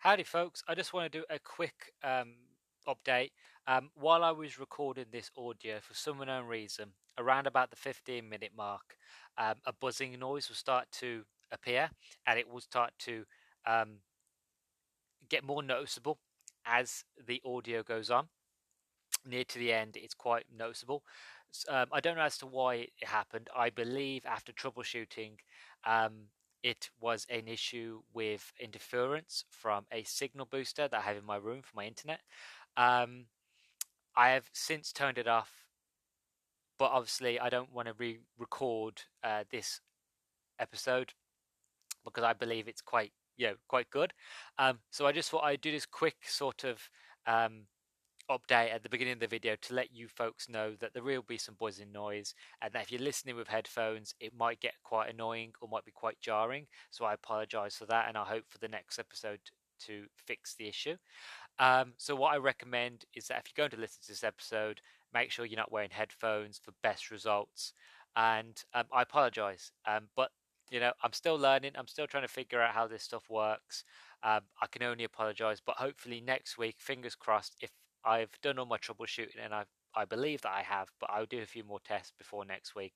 Howdy folks, I just want to do a quick update. While I was recording this audio, for some unknown reason, around about the 15-minute mark, a buzzing noise will start to appear, and it will start to get more noticeable as the audio goes on. Near to the end, it's quite noticeable. I don't know as to why it happened. I believe after troubleshooting, it was an issue with interference from a signal booster that I have in my room for my internet. I have since turned it off, but obviously I don't want to re-record this episode because I believe it's quite good. So I just thought I'd do this quick sort of update at the beginning of the video to let you folks know that there will be some buzzing noise, and that if you're listening with headphones it might get quite annoying or might be quite jarring, so I apologize for that, and I hope for the next episode to fix the issue. So what I recommend is that if you're going to listen to this episode, make sure you're not wearing headphones for best results. And I apologize, but you know, I'm still learning, I'm still trying to figure out how this stuff works. I can only apologize, but hopefully next week, fingers crossed, if I've done all my troubleshooting, and I believe that I have, but I'll do a few more tests before next week,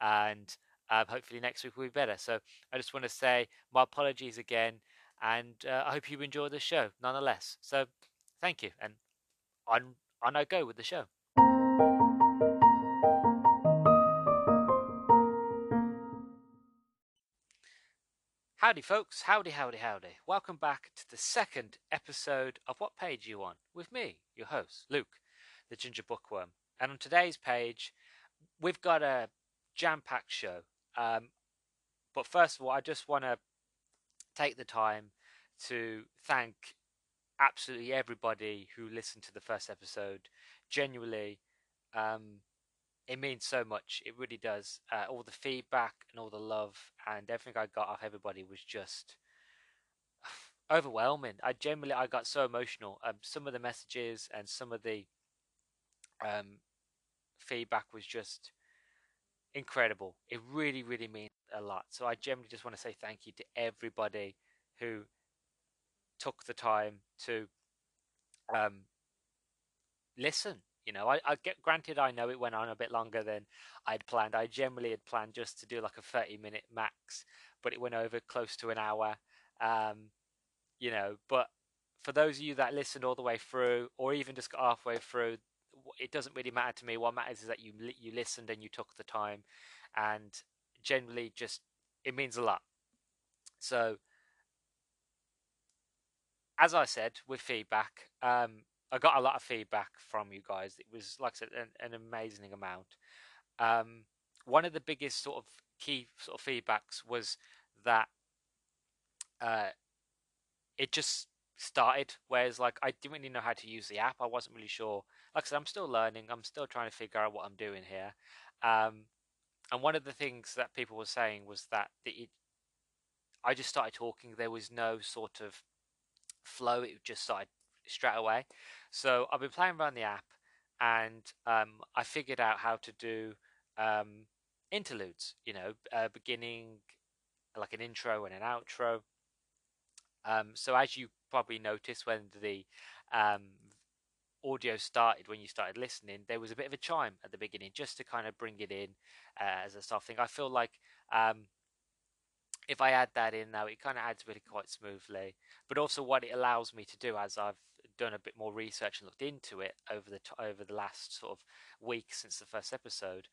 and hopefully next week will be better. So I just want to say my apologies again, and I hope you enjoy the show nonetheless. So thank you, and on I go with the show. Howdy folks, howdy. Welcome back to the second episode of What Page Are You On? With me, your host, Luke, the Ginger Bookworm. And on today's page, we've got a jam-packed show. But first of all, I just want to take the time to thank absolutely everybody who listened to the first episode. Genuinely, it means so much. It really does. All the feedback and all the love and everything I got off everybody was just overwhelming. I got so emotional. Some of the messages and some of the feedback was just incredible. It really, really means a lot. So I generally just want to say thank you to everybody who took the time to listen. You know, granted, I know it went on a bit longer than I'd planned. I generally had planned just to do like a 30-minute max, but it went over close to an hour. You know, but for those of you that listened all the way through, or even just got halfway through, it doesn't really matter to me. What matters is that you listened and you took the time, and generally, just it means a lot. So, as I said, with feedback, I got a lot of feedback from you guys. It was, like I said, an amazing amount. One of the biggest sort of key sort of feedbacks was that it just started, whereas like I didn't really know how to use the app. I wasn't really sure. Like I said, I'm still learning. I'm still trying to figure out what I'm doing here. And one of the things that people were saying was that I just started talking. There was no sort of flow. It just started straight away. So I've been playing around the app, and I figured out how to do interludes, you know, beginning, like an intro and an outro. So as you probably noticed when the audio started, when you started listening, there was a bit of a chime at the beginning just to kind of bring it in as a soft thing. I feel like if I add that in now, it kind of adds really quite smoothly. But also what it allows me to do, as I've done a bit more research and looked into it over the last sort of week since the first episode,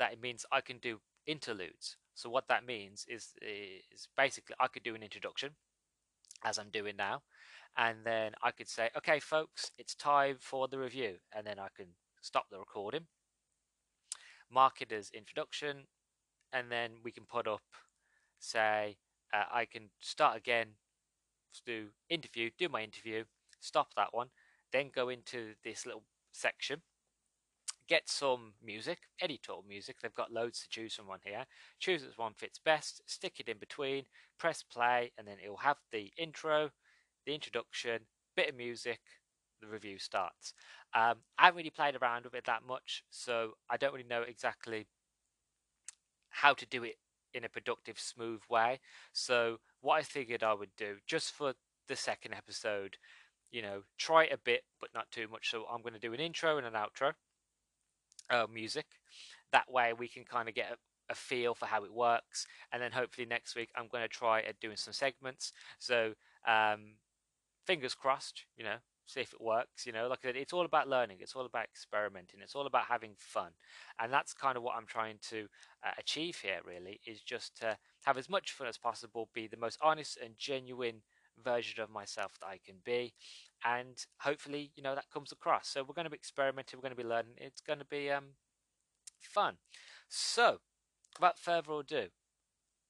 that it means I can do interludes. So what that means is basically I could do an introduction, as I'm doing now, and then I could say, okay folks, it's time for the review, and then I can stop the recording, mark it as introduction, and then we can put up, say, I can start again, do my interview, stop that one, then go into this little section, get some music, editorial music. They've got loads to choose from on here. Choose which one fits best, stick it in between, press play, and then it'll have the intro, the introduction, bit of music, the review starts. I haven't really played around with it that much, so I don't really know exactly how to do it in a productive, smooth way. So what I figured I would do, just for the second episode. You know, try it a bit, but not too much. So I'm going to do an intro and an outro music. That way we can kind of get a feel for how it works. And then hopefully next week I'm going to try at doing some segments. So fingers crossed, you know, see if it works. You know, like I said, it's all about learning. It's all about experimenting. It's all about having fun. And that's kind of what I'm trying to achieve here, really, is just to have as much fun as possible, be the most honest and genuine version of myself that I can be, and hopefully, you know, that comes across. So we're going to be experimenting, we're going to be learning, it's going to be fun. So without further ado,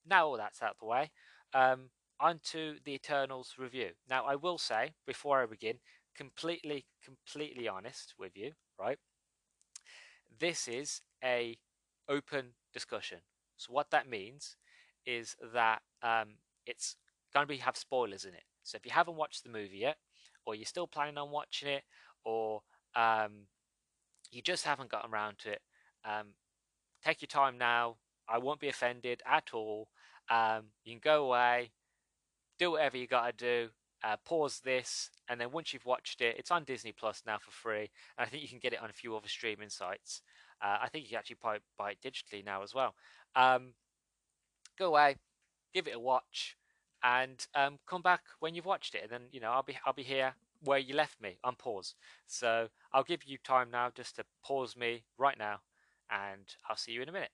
now all that's out of the way, on to the Eternals review. Now I will say before I begin, completely honest with you, right, this is a open discussion. So what that means is that it's going to have spoilers in it. So if you haven't watched the movie yet, or you're still planning on watching it, or you just haven't gotten around to it, take your time now. I won't be offended at all. You can go away, do whatever you got to do, pause this, and then once you've watched it, it's on Disney Plus now for free, and I think you can get it on a few other streaming sites. I think you can actually buy it digitally now as well. Go away, give it a watch, and come back when you've watched it, and then, you know, I'll be here where you left me on pause. So I'll give you time now just to pause me right now, and I'll see you in a minute.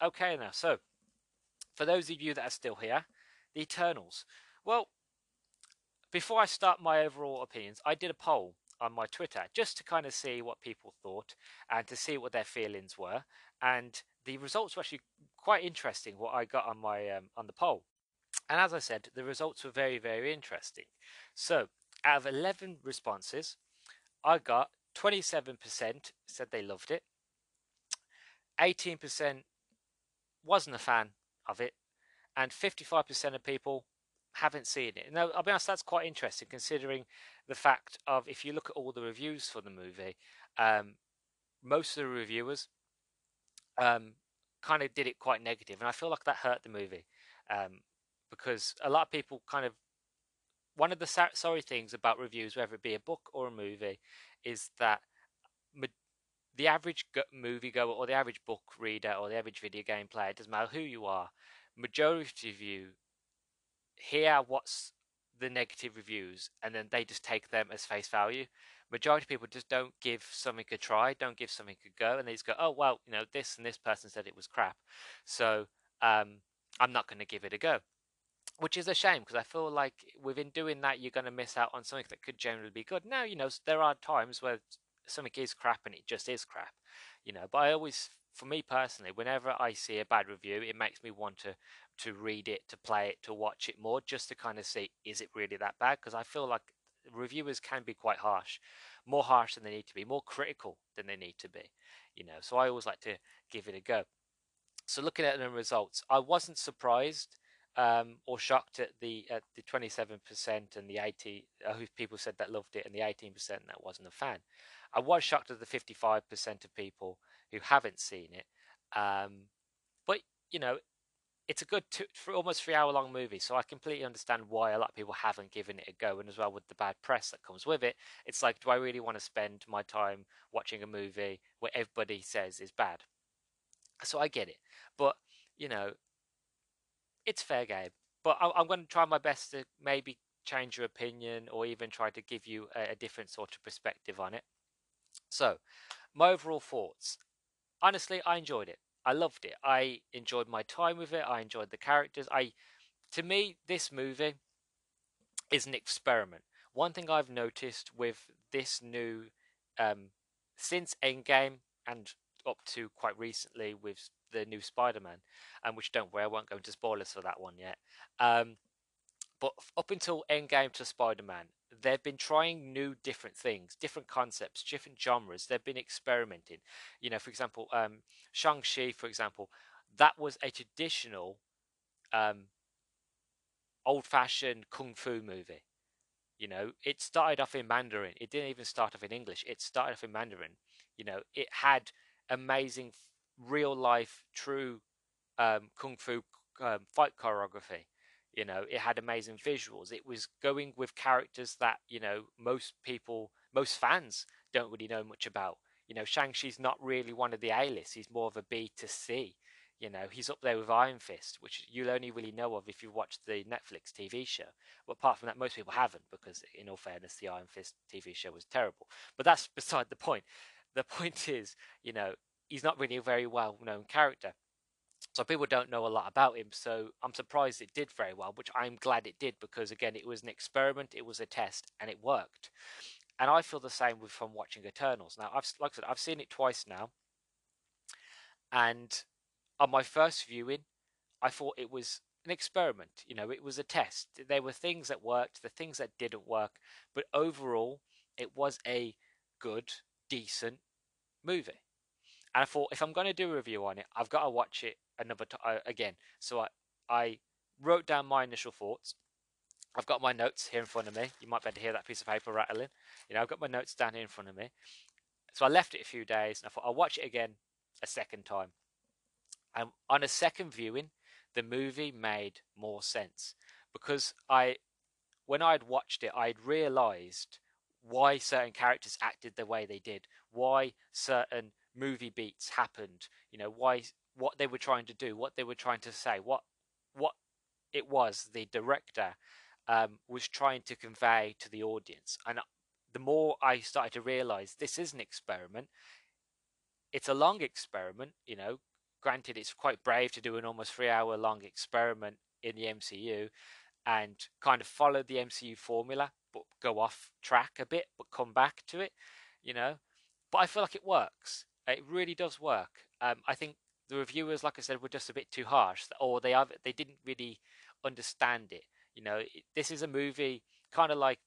Okay, now, so for those of you that are still here, the Eternals. Well, before I start my overall opinions, I did a poll on my Twitter just to kind of see what people thought and to see what their feelings were, and the results were actually quite interesting. What I got on my on the poll. And as I said, the results were very, very interesting. So out of 11 responses, I got 27% said they loved it. 18% wasn't a fan of it. And 55% of people haven't seen it. Now, I'll be honest, that's quite interesting considering the fact of if you look at all the reviews for the movie, most of the reviewers kind of did it quite negative. And I feel like that hurt the movie. Because a lot of people kind of, one of the sorry things about reviews, whether it be a book or a movie, is that the average moviegoer or the average book reader or the average video game player, it doesn't matter who you are, majority of you hear what's the negative reviews and then they just take them as face value. Majority of people just don't give something a try, don't give something a go, and they just go, oh, well, you know, this and this person said it was crap, so I'm not going to give it a go. Which is a shame, because I feel like within doing that, you're going to miss out on something that could generally be good. Now, you know, there are times where something is crap and it just is crap, you know. But I always, for me personally, whenever I see a bad review, it makes me want to read it, to play it, to watch it more, just to kind of see, is it really that bad? Because I feel like reviewers can be quite harsh, more harsh than they need to be, more critical than they need to be, you know. So I always like to give it a go. So looking at the results, I wasn't surprised or shocked at the 27% and the 80 who people said that loved it and the 18% that wasn't a fan. I was shocked at the 55% of people who haven't seen it, but you know, it's a good almost 3 hour long movie, so I completely understand why a lot of people haven't given it a go. And as well with the bad press that comes with it, it's like, do I really want to spend my time watching a movie where everybody says is bad? So I get it, but you know, it's fair game. But I'm going to try my best to maybe change your opinion or even try to give you a different sort of perspective on it. So, my overall thoughts. Honestly, I enjoyed it. I loved it. I enjoyed my time with it. I enjoyed the characters. To me, this movie is an experiment. One thing I've noticed with this new, since Endgame and up to quite recently with the new Spider-Man, which don't worry, I won't go into spoilers for that one yet, but up until Endgame to Spider-Man, they've been trying new different things, different concepts, different genres. They've been experimenting, you know. For example, Shang-Chi, for example, that was a traditional old-fashioned kung fu movie. You know, it started off in Mandarin. It didn't even start off in English. It started off in Mandarin. You know, it had amazing real life true kung fu fight choreography. You know, it had amazing visuals. It was going with characters that, you know, most fans don't really know much about. You know, Shang-Chi's not really one of the A-lists. He's more of a B to C. You know, he's up there with Iron Fist, which you'll only really know of if you watch the Netflix TV show. But apart from that, most people haven't, because in all fairness, the Iron Fist TV show was terrible. But that's beside the point. The point is, you know, he's not really a very well-known character. So people don't know a lot about him. So I'm surprised it did very well, which I'm glad it did, because, again, it was an experiment. It was a test, and it worked. And I feel the same with from watching Eternals. Now, like I said, I've seen it twice now. And on my first viewing, I thought it was an experiment. You know, it was a test. There were things that worked, the things that didn't work. But overall, it was a good, decent movie. And I thought, if I'm going to do a review on it, I've got to watch it another time again. So I wrote down my initial thoughts. I've got my notes here in front of me. You might be able to hear that piece of paper rattling. You know, I've got my notes down here in front of me. So I left it a few days, and I thought, I'll watch it again a second time. And on a second viewing, the movie made more sense, because when I'd watched it, I'd realised why certain characters acted the way they did, why certain movie beats happened, you know, why, what they were trying to do, what they were trying to say, what it was the director was trying to convey to the audience. And the more I started to realise this is an experiment, it's a long experiment, you know. Granted, it's quite brave to do an almost 3 hour long experiment in the MCU and kind of follow the MCU formula, but go off track a bit, but come back to it, you know. But I feel like it works. It really does work. I think the reviewers, like I said, were just a bit too harsh, or they didn't really understand it. You know, this is a movie kind of like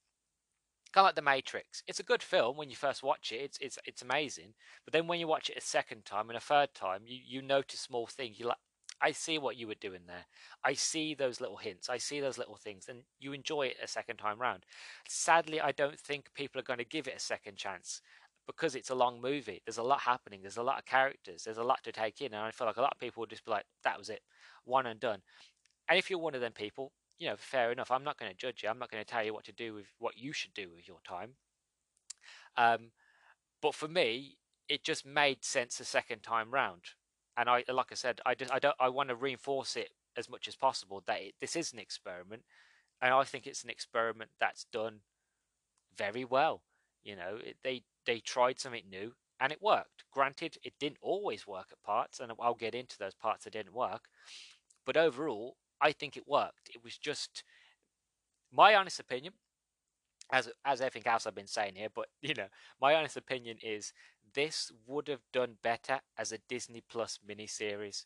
The Matrix. It's a good film when you first watch it. It's amazing. But then when you watch it a second time and a third time, you notice small things. You're like, I see what you were doing there. I see those little hints. I see those little things. And you enjoy it a second time round. Sadly, I don't think people are going to give it a second chance, because it's a long movie. There's a lot happening. There's a lot of characters. There's a lot to take in. And I feel like a lot of people would just be like, that was it. One and done. And if you're one of them people, you know, fair enough. I'm not going to judge you. I'm not going to tell you what to do with what you should do with your time. But for me, it just made sense the second time round. And I want to reinforce it as much as possible that this is an experiment, and I think it's an experiment that's done very well. You know, they tried something new and it worked. Granted, it didn't always work at parts, and I'll get into those parts that didn't work. But overall, I think it worked. It was just my honest opinion, as everything else I've been saying here, but, you know, my honest opinion is this would have done better as a Disney Plus miniseries.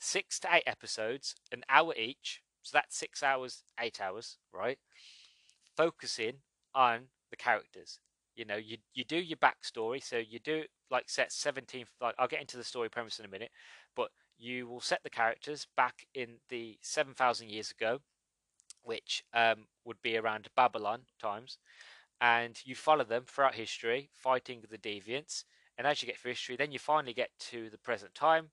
6 to 8 episodes, an hour each, so that's 6 hours, 8 hours, right? Focusing on the characters. You know, you do your backstory, so you do, like, set 17, like, I'll get into the story premise in a minute, but you will set the characters back in the 7,000 years ago, which would be around Babylon times. And you follow them throughout history, fighting the Deviants. And as you get through history, then you finally get to the present time.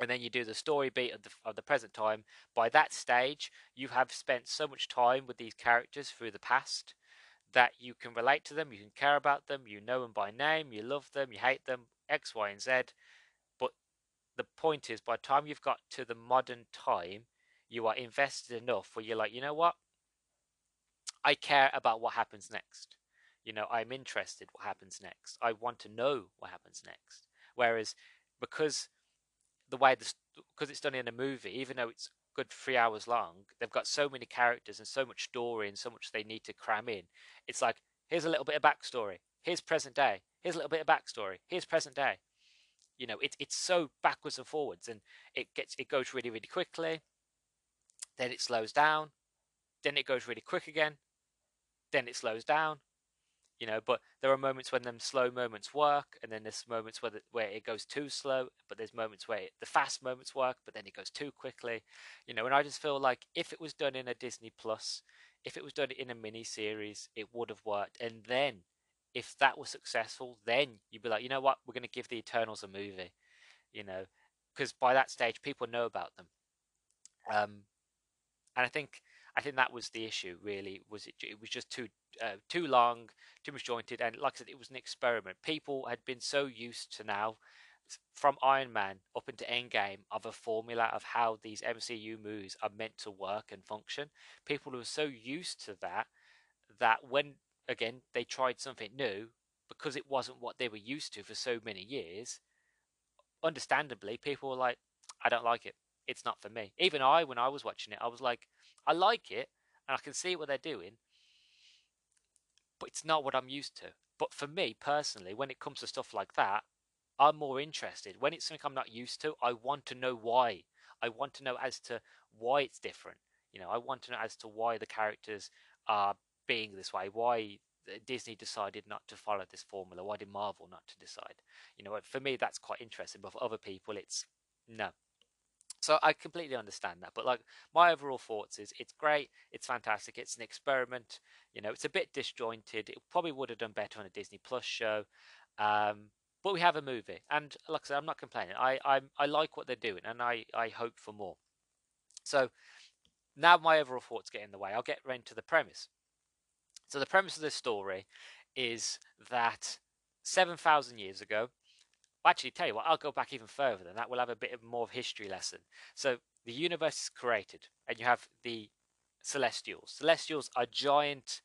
And then you do the story beat of the present time. By that stage, you have spent so much time with these characters through the past that you can relate to them, you can care about them, you know them by name, you love them, you hate them, X, Y, and Z. The point is, by the time you've got to the modern time, you are invested enough where you're like, you know what? I care about what happens next. You know, I'm interested what happens next. I want to know what happens next. Whereas, because it's done in a movie, even though it's a good 3 hours long, they've got so many characters and so much story and so much they need to cram in. It's like, here's a little bit of backstory. Here's present day. Here's a little bit of backstory. Here's present day. You know, it's so backwards and forwards, and it goes really, really quickly. Then it slows down. Then it goes really quick again. Then it slows down. You know, but there are moments when them slow moments work, and then there's moments where it goes too slow. But there's moments where the fast moments work, but then it goes too quickly. You know, and I just feel like if it was done in a Disney Plus, if it was done in a mini series, it would have worked. And then, if that was successful, then you'd be like, you know what, we're going to give the Eternals a movie, you know, because by that stage, people know about them. And I think that was the issue, really. Was it was just too long, too much jointed, and like I said, it was an experiment. People had been so used to now, from Iron Man up into Endgame, of a formula of how these MCU movies are meant to work and function. People were so used to that when, again, they tried something new, because it wasn't what they were used to for so many years, understandably, people were like, I don't like it. It's not for me. Even I, when I was watching it, I was like, I like it, and I can see what they're doing, but it's not what I'm used to. But for me, personally, when it comes to stuff like that, I'm more interested. When it's something I'm not used to, I want to know why. I want to know as to why it's different. You know, I want to know as to why the characters are being this way, why Disney decided not to follow this formula, why did Marvel not to decide? You know, for me, that's quite interesting, but for other people, it's no. So I completely understand that. But like, my overall thoughts is, it's great, it's fantastic, it's an experiment. You know, it's a bit disjointed. It probably would have done better on a Disney Plus show. But we have a movie, and like I said, I'm not complaining. I like what they're doing, and I hope for more. So now my overall thoughts get in the way. I'll get right into the premise. So the premise of this story is that 7,000 years ago, actually, tell you what, I'll go back even further than that. We'll have a bit more of a history lesson. So the universe is created, and you have the Celestials. Celestials are giant,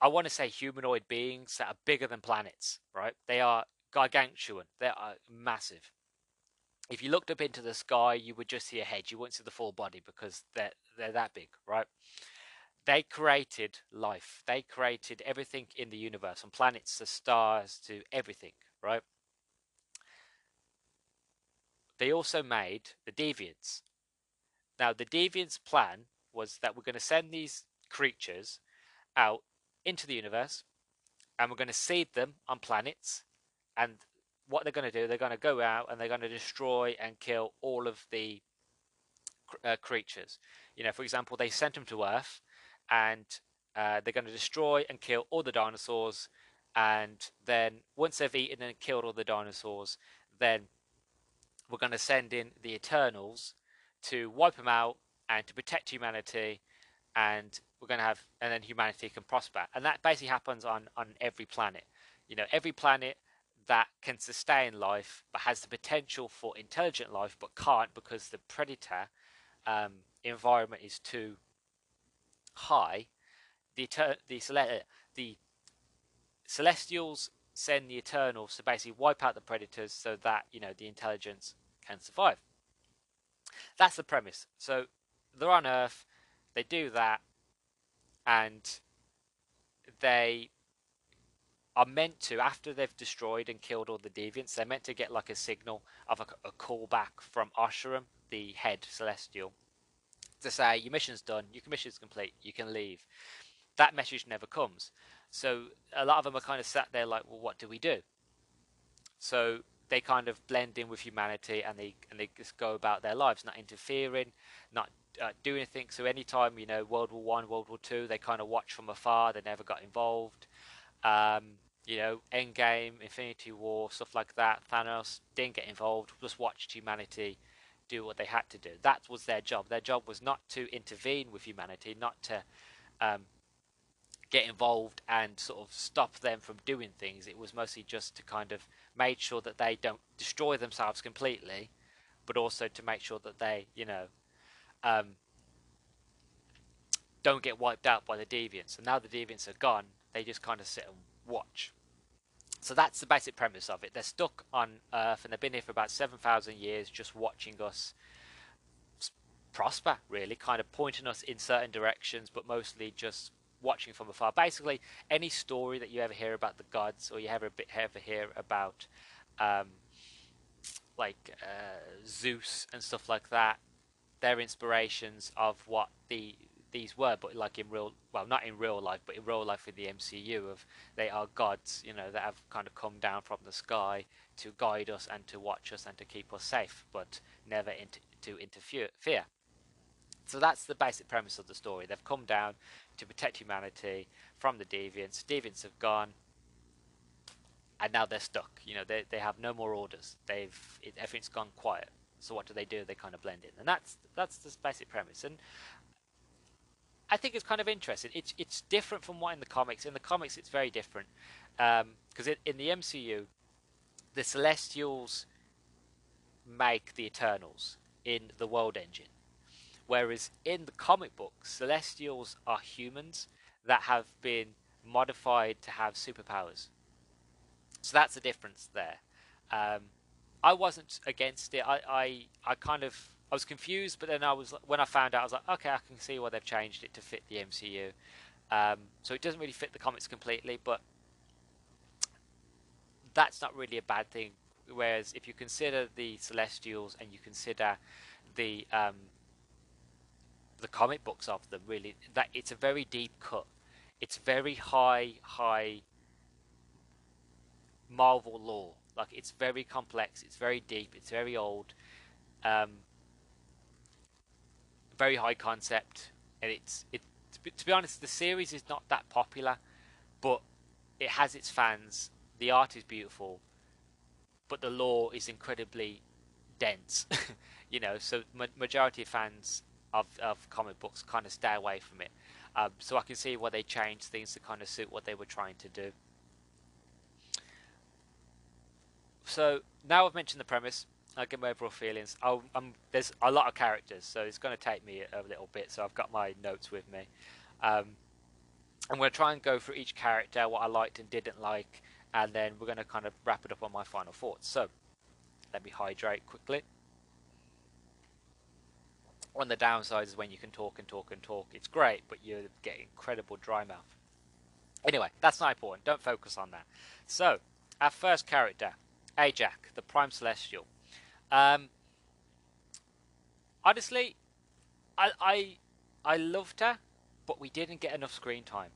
I want to say humanoid beings that are bigger than planets, right? They are gargantuan. They are massive. If you looked up into the sky, you would just see a head. You wouldn't see the full body because they're that big, right? They created life. They created everything in the universe, from planets to stars to everything, right? They also made the Deviants. Now, the Deviants' plan was that we're going to send these creatures out into the universe, and we're going to seed them on planets, and what they're going to do, they're going to go out and they're going to destroy and kill all of the creatures. You know, for example, they sent them to Earth, and they're going to destroy and kill all the dinosaurs, and then once they've eaten and killed all the dinosaurs, then we're going to send in the Eternals to wipe them out and to protect humanity, and we're going to have, and then humanity can prosper. And that basically happens on every planet. You know, every planet that can sustain life but has the potential for intelligent life but can't, because the predator environment is too high. The Celestials send the Eternals to basically wipe out the predators so that, you know, the intelligence can survive. That's the premise. So they're on Earth, they do that, and they are meant to, after they've destroyed and killed all the Deviants, they're meant to get like a signal of a callback from Arishem, the head Celestial, to say, your mission's done, your commission's complete, you can leave. That message never comes. So a lot of them are kind of sat there like, well, what do we do? So they kind of blend in with humanity, and they just go about their lives, not interfering, not do anything. So anytime, you know, World War I, World War II, they kind of watch from afar. They never got involved. You know, Endgame, Infinity War, stuff like that. Thanos didn't get involved. Just watched humanity do what they had to do. That was their job. Their job was not to intervene with humanity, not to get involved and sort of stop them from doing things. It was mostly just to kind of make sure that they don't destroy themselves completely, but also to make sure that they, you know, don't get wiped out by the Deviants. And now the Deviants are gone, they just kind of sit and watch. So that's the basic premise of it. They're stuck on Earth, and they've been here for about 7,000 years just watching us prosper, really, kind of pointing us in certain directions, but mostly just watching from afar. Basically, any story that you ever hear about the gods, or you ever hear about Zeus and stuff like that, their inspirations of what these were, but like in real, well, not in real life, but in real life with the MCU, of they are gods, you know, that have kind of come down from the sky to guide us and to watch us and to keep us safe, but never to interfere. So that's the basic premise of the story. They've come down to protect humanity from the Deviants. Deviants have gone, and now they're stuck. You know, they have no more orders. Everything's gone quiet. So what do? They kind of blend in, and that's the basic premise. And I think it's kind of interesting. It's different from what in the comics. In the comics, it's very different because in the MCU, the Celestials make the Eternals in the World Engine, whereas in the comic books, Celestials are humans that have been modified to have superpowers. So that's the difference there. I wasn't against it. I kind of, I was confused, but then I was, when I found out, I was like, okay, I can see why they've changed it to fit the MCU. So it doesn't really fit the comics completely, but that's not really a bad thing. Whereas if you consider the Celestials and you consider the comic books of them, really, that it's a very deep cut. It's very high Marvel lore. Like, it's very complex, it's very deep, it's very old, very high concept, and it's to be honest, the series is not that popular, but it has its fans. The art is beautiful, but the lore is incredibly dense. You know, so majority of fans of comic books kind of stay away from it. So I can see why they changed things to kind of suit what they were trying to do. So now I've mentioned the premise, I'll give my overall feelings. There's a lot of characters, so it's going to take me a little bit, so I've got my notes with me. I'm going to try and go through each character, what I liked and didn't like, and then we're going to kind of wrap it up on my final thoughts. So let me hydrate quickly. One of the downsides is when you can talk and talk and talk, it's great, but you get incredible dry mouth. Anyway, that's not important, don't focus on that. So our first character, Ajak, the Prime Celestial. Honestly, I loved her, but we didn't get enough screen time.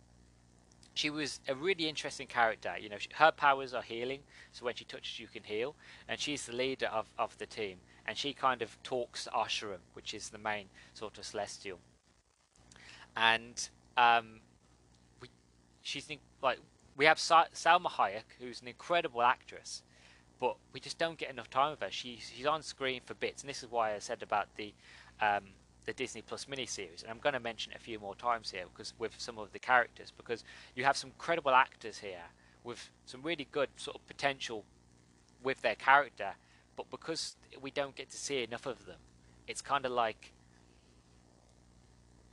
She was a really interesting character. You know, her powers are healing, so when she touches, you can heal. And she's the leader of the team, and she kind of talks to Arishem, which is the main sort of Celestial. And we have Salma Hayek, who's an incredible actress, but we just don't get enough time with her. She's on screen for bits, and this is why I said about the Disney Plus miniseries, and I'm going to mention it a few more times here because with some of the characters, because you have some incredible actors here with some really good sort of potential with their character, but because we don't get to see enough of them, it's kind of like,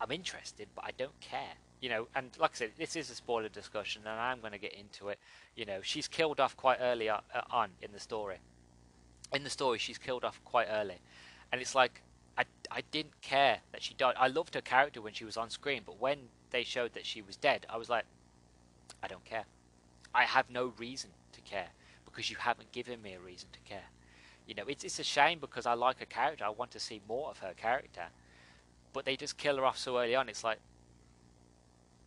I'm interested, but I don't care. You know, and like I said, this is a spoiler discussion, and I'm going to get into it. You know, she's killed off quite early on in the story. In the story, she's killed off quite early. And it's like, I didn't care that she died. I loved her character when she was on screen, but when they showed that she was dead, I was like, I don't care. I have no reason to care, because you haven't given me a reason to care. You know, it's a shame, because I like her character. I want to see more of her character. But they just kill her off so early on, it's like,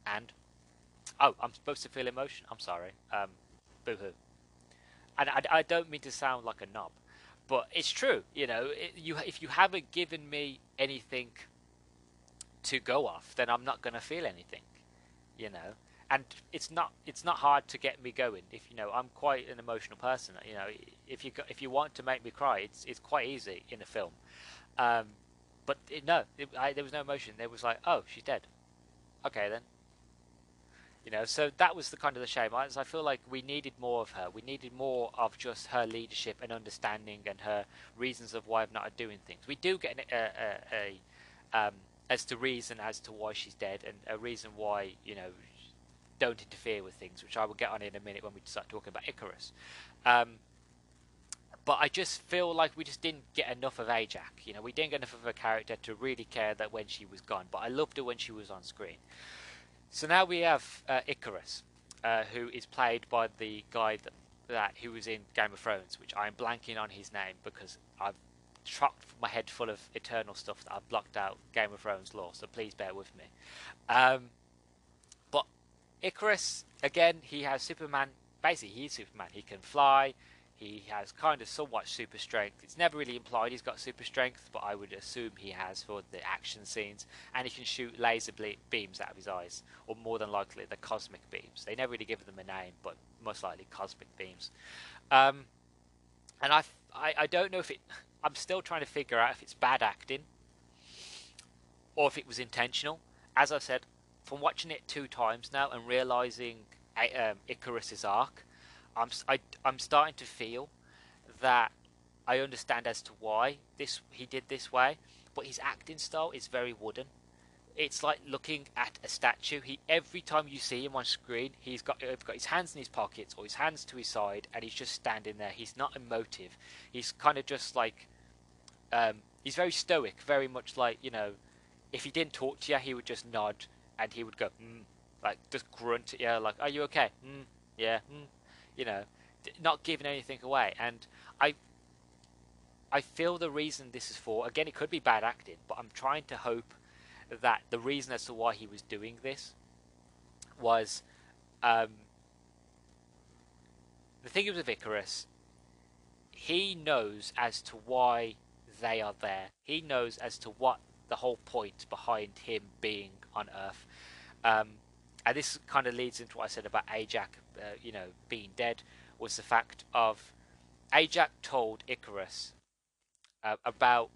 and oh, I'm supposed to feel emotion. I'm sorry, boo-hoo. And I don't mean to sound like a knob, but it's true. You know, if you haven't given me anything to go off, then I'm not going to feel anything. You know, and it's not hard to get me going. If you know, I'm quite an emotional person. You know, if you want to make me cry, it's quite easy in a film. But there was no emotion. There was like, oh, she's dead. Okay then, you know, so that was the kind of the shame. I feel like we needed more of her. We needed more of just her leadership and understanding and her reasons of why I'm not doing things. We do get as to reason as to why she's dead, and a reason why, you know, don't interfere with things, which I will get on in a minute when we start talking about Ikaris. But I just feel like we just didn't get enough of Ajak. You know, we didn't get enough of her character to really care that when she was gone. But I loved her when she was on screen. So now we have Ikaris, who is played by the guy who was in Game of Thrones, which I'm blanking on his name because I've chocked my head full of Eternal stuff that I've blocked out Game of Thrones lore. So please bear with me. But Ikaris, again, he has Superman. Basically, he's Superman. He can fly. He has kind of somewhat super strength. It's never really implied he's got super strength, but I would assume he has for the action scenes. And he can shoot laser beams out of his eyes, or more than likely the cosmic beams. They never really give them a name, but most likely cosmic beams. And I don't know if it... I'm still trying to figure out if it's bad acting or if it was intentional. As I said, from watching it 2 times now and realising Ikaris's arc, I'm starting to feel that I understand as to why he did this way, but his acting style is very wooden. It's like looking at a statue. Every time you see him on screen, he's got his hands in his pockets or his hands to his side, and he's just standing there. He's not emotive. He's kind of just like, he's very stoic, very much like, you know, if he didn't talk to you, he would just nod and he would go, like just grunt at you, like, are you okay? Yeah, you know, not giving anything away. And I feel the reason this is for, again, it could be bad acting, but I'm trying to hope that the reason as to why he was doing this was the thing with Ikaris, he knows as to why they are there. He knows as to what the whole point behind him being on Earth. And this kind of leads into what I said about Ajak, you know, being dead, was the fact of Ajak told Ikaris about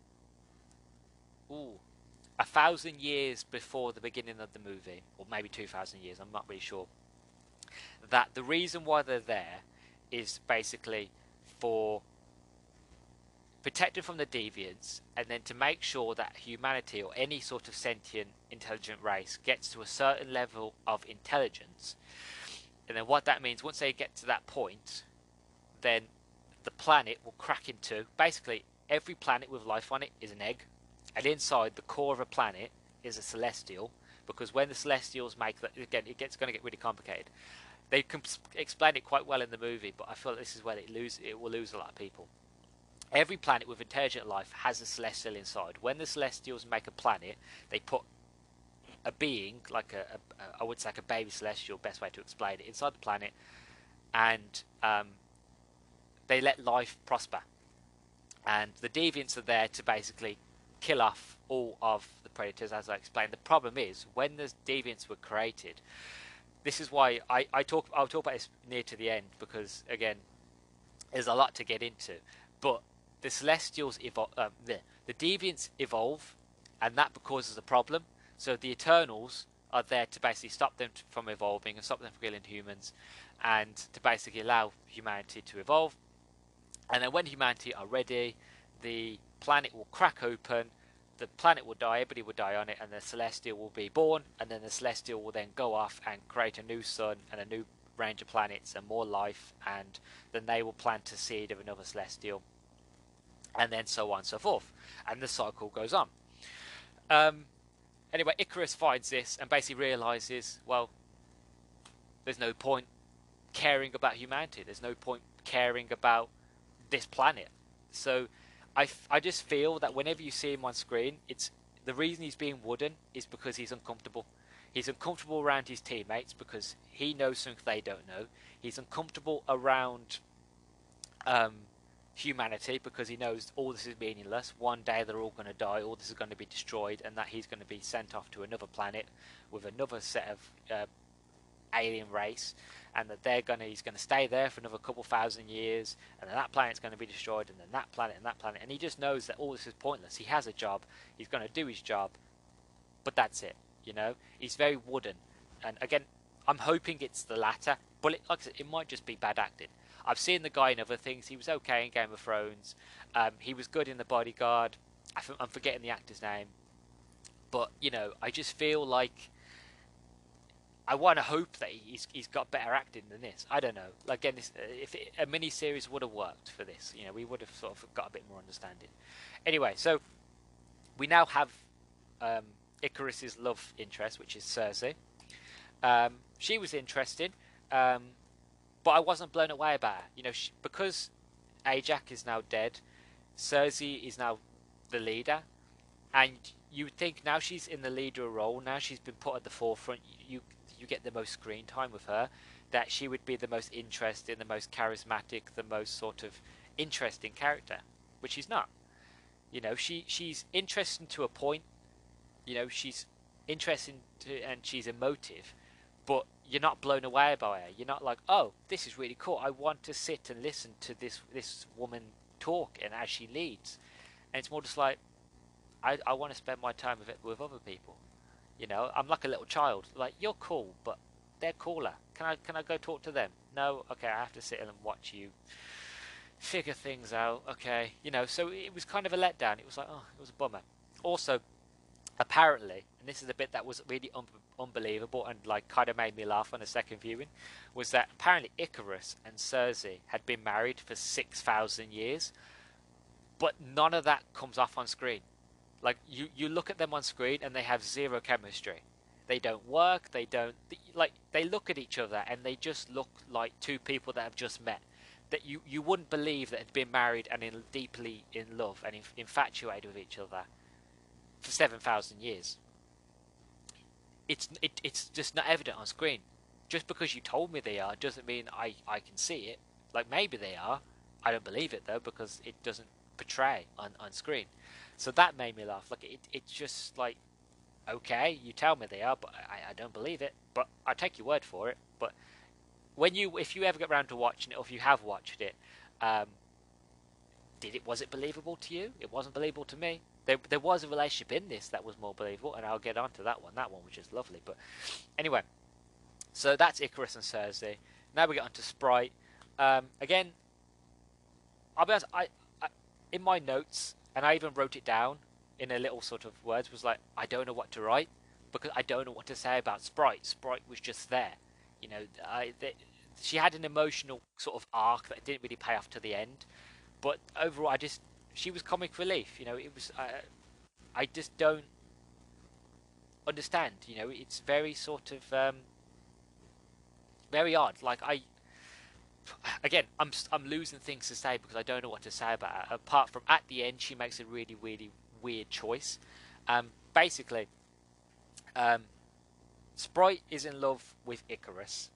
1,000 years before the beginning of the movie, or maybe 2,000 years, I'm not really sure, that the reason why they're there is basically for protected from the Deviants, and then to make sure that humanity or any sort of sentient intelligent race gets to a certain level of intelligence. And then what that means, once they get to that point, then the planet will crack in two. Basically, every planet with life on it is an egg. And inside the core of a planet is a Celestial, because when the Celestials make that, again, it's going to get really complicated. They can explain it quite well in the movie, but I feel like this is where it will lose a lot of people. Every planet with intelligent life has a Celestial inside. When the Celestials make a planet, they put a being, like I would say like a baby Celestial, best way to explain it, inside the planet, and they let life prosper. And the Deviants are there to basically kill off all of the predators, as I explained. The problem is, when the Deviants were created, this is why I'll talk about this near to the end, because again, there's a lot to get into. But the Celestials evolve, the Deviants evolve, and that causes a problem. So the Eternals are there to basically stop them from evolving and stop them from killing humans, and to basically allow humanity to evolve. And then when humanity are ready, the planet will crack open, the planet will die, everybody will die on it, and the Celestial will be born, and then the Celestial will then go off and create a new sun and a new range of planets and more life, and then they will plant a seed of another Celestial, and then so on and so forth, and the cycle goes on. Anyway, Ikaris finds this and basically realizes, well, there's no point caring about humanity, there's no point caring about this planet. So I just feel that whenever you see him on screen, it's the reason he's being wooden is because he's uncomfortable. He's uncomfortable around his teammates because he knows something they don't know. He's uncomfortable around humanity because he knows all this is meaningless. One day they're all going to die, all this is going to be destroyed, and that he's going to be sent off to another planet with another set of alien race, and that he's going to stay there for another couple thousand years, and then that planet's going to be destroyed, and then that planet and that planet, and he just knows that all this is pointless. He has a job, he's going to do his job, but that's it, you know. He's very wooden, and again, I'm hoping it's the latter, but like I said, it might just be bad acting. I've seen the guy in other things. He was okay in Game of Thrones, he was good in The Bodyguard. I'm forgetting the actor's name, but you know, I just feel like I want to hope that he's got better acting than this. I don't know. Like, again, a mini series would have worked for this, you know, we would have sort of got a bit more understanding. Anyway, so we now have Ikaris's love interest, which is Sersi. She was interesting, but I wasn't blown away by her. You know, because Ajak is now dead, Sersi is now the leader, and you would think now she's in the leader role, now she's been put at the forefront, you get the most screen time with her, that she would be the most interesting, the most charismatic, the most sort of interesting character, which she's not. You know, she's interesting to a point, you know, she's interesting to, and she's emotive, but you're not blown away by her. You're not like, oh, this is really cool, I want to sit and listen to this woman talk and as she leads. And it's more just like, I want to spend my time with other people. You know, I'm like a little child. Like, you're cool, but they're cooler. Can I go talk to them? No? Okay, I have to sit and watch you figure things out. Okay. You know, so it was kind of a letdown. It was like, oh, it was a bummer. Also, apparently, and this is the bit that was really unbelievable and like kind of made me laugh on the second viewing, was that apparently Ikaris and Sersi had been married for 6,000 years, but none of that comes off on screen. Like, you look at them on screen and they have zero chemistry. They don't work, they look at each other and they just look like two people that have just met. That you wouldn't believe that had been married and deeply in love and infatuated with each other for 7,000 years. It's just not evident on screen. Just because you told me they are doesn't mean I can see it. Like, maybe they are. I don't believe it though, because it doesn't portray on screen. So that made me laugh. Like, it's just like, okay, you tell me they are, but I don't believe it. But I take your word for it. But if you ever get around to watching it, or if you have watched it, was it believable to you? It wasn't believable to me. There was a relationship in this that was more believable, and I'll get on to that one. That one was just lovely. But anyway, so that's Ikaris and Sersi. Now we get on to Sprite. Again, I'll be honest, I in my notes, and I even wrote it down in a little sort of words, was like, I don't know what to write, because I don't know what to say about Sprite. Sprite was just there. You know, she had an emotional sort of arc that didn't really pay off to the end. But overall, she was comic relief, you know. It was, I just don't understand, you know. It's very sort of, very odd. Like, I'm losing things to say because I don't know what to say about her. Apart from at the end, she makes a really, really weird choice. Basically, Sprite is in love with Ikaris,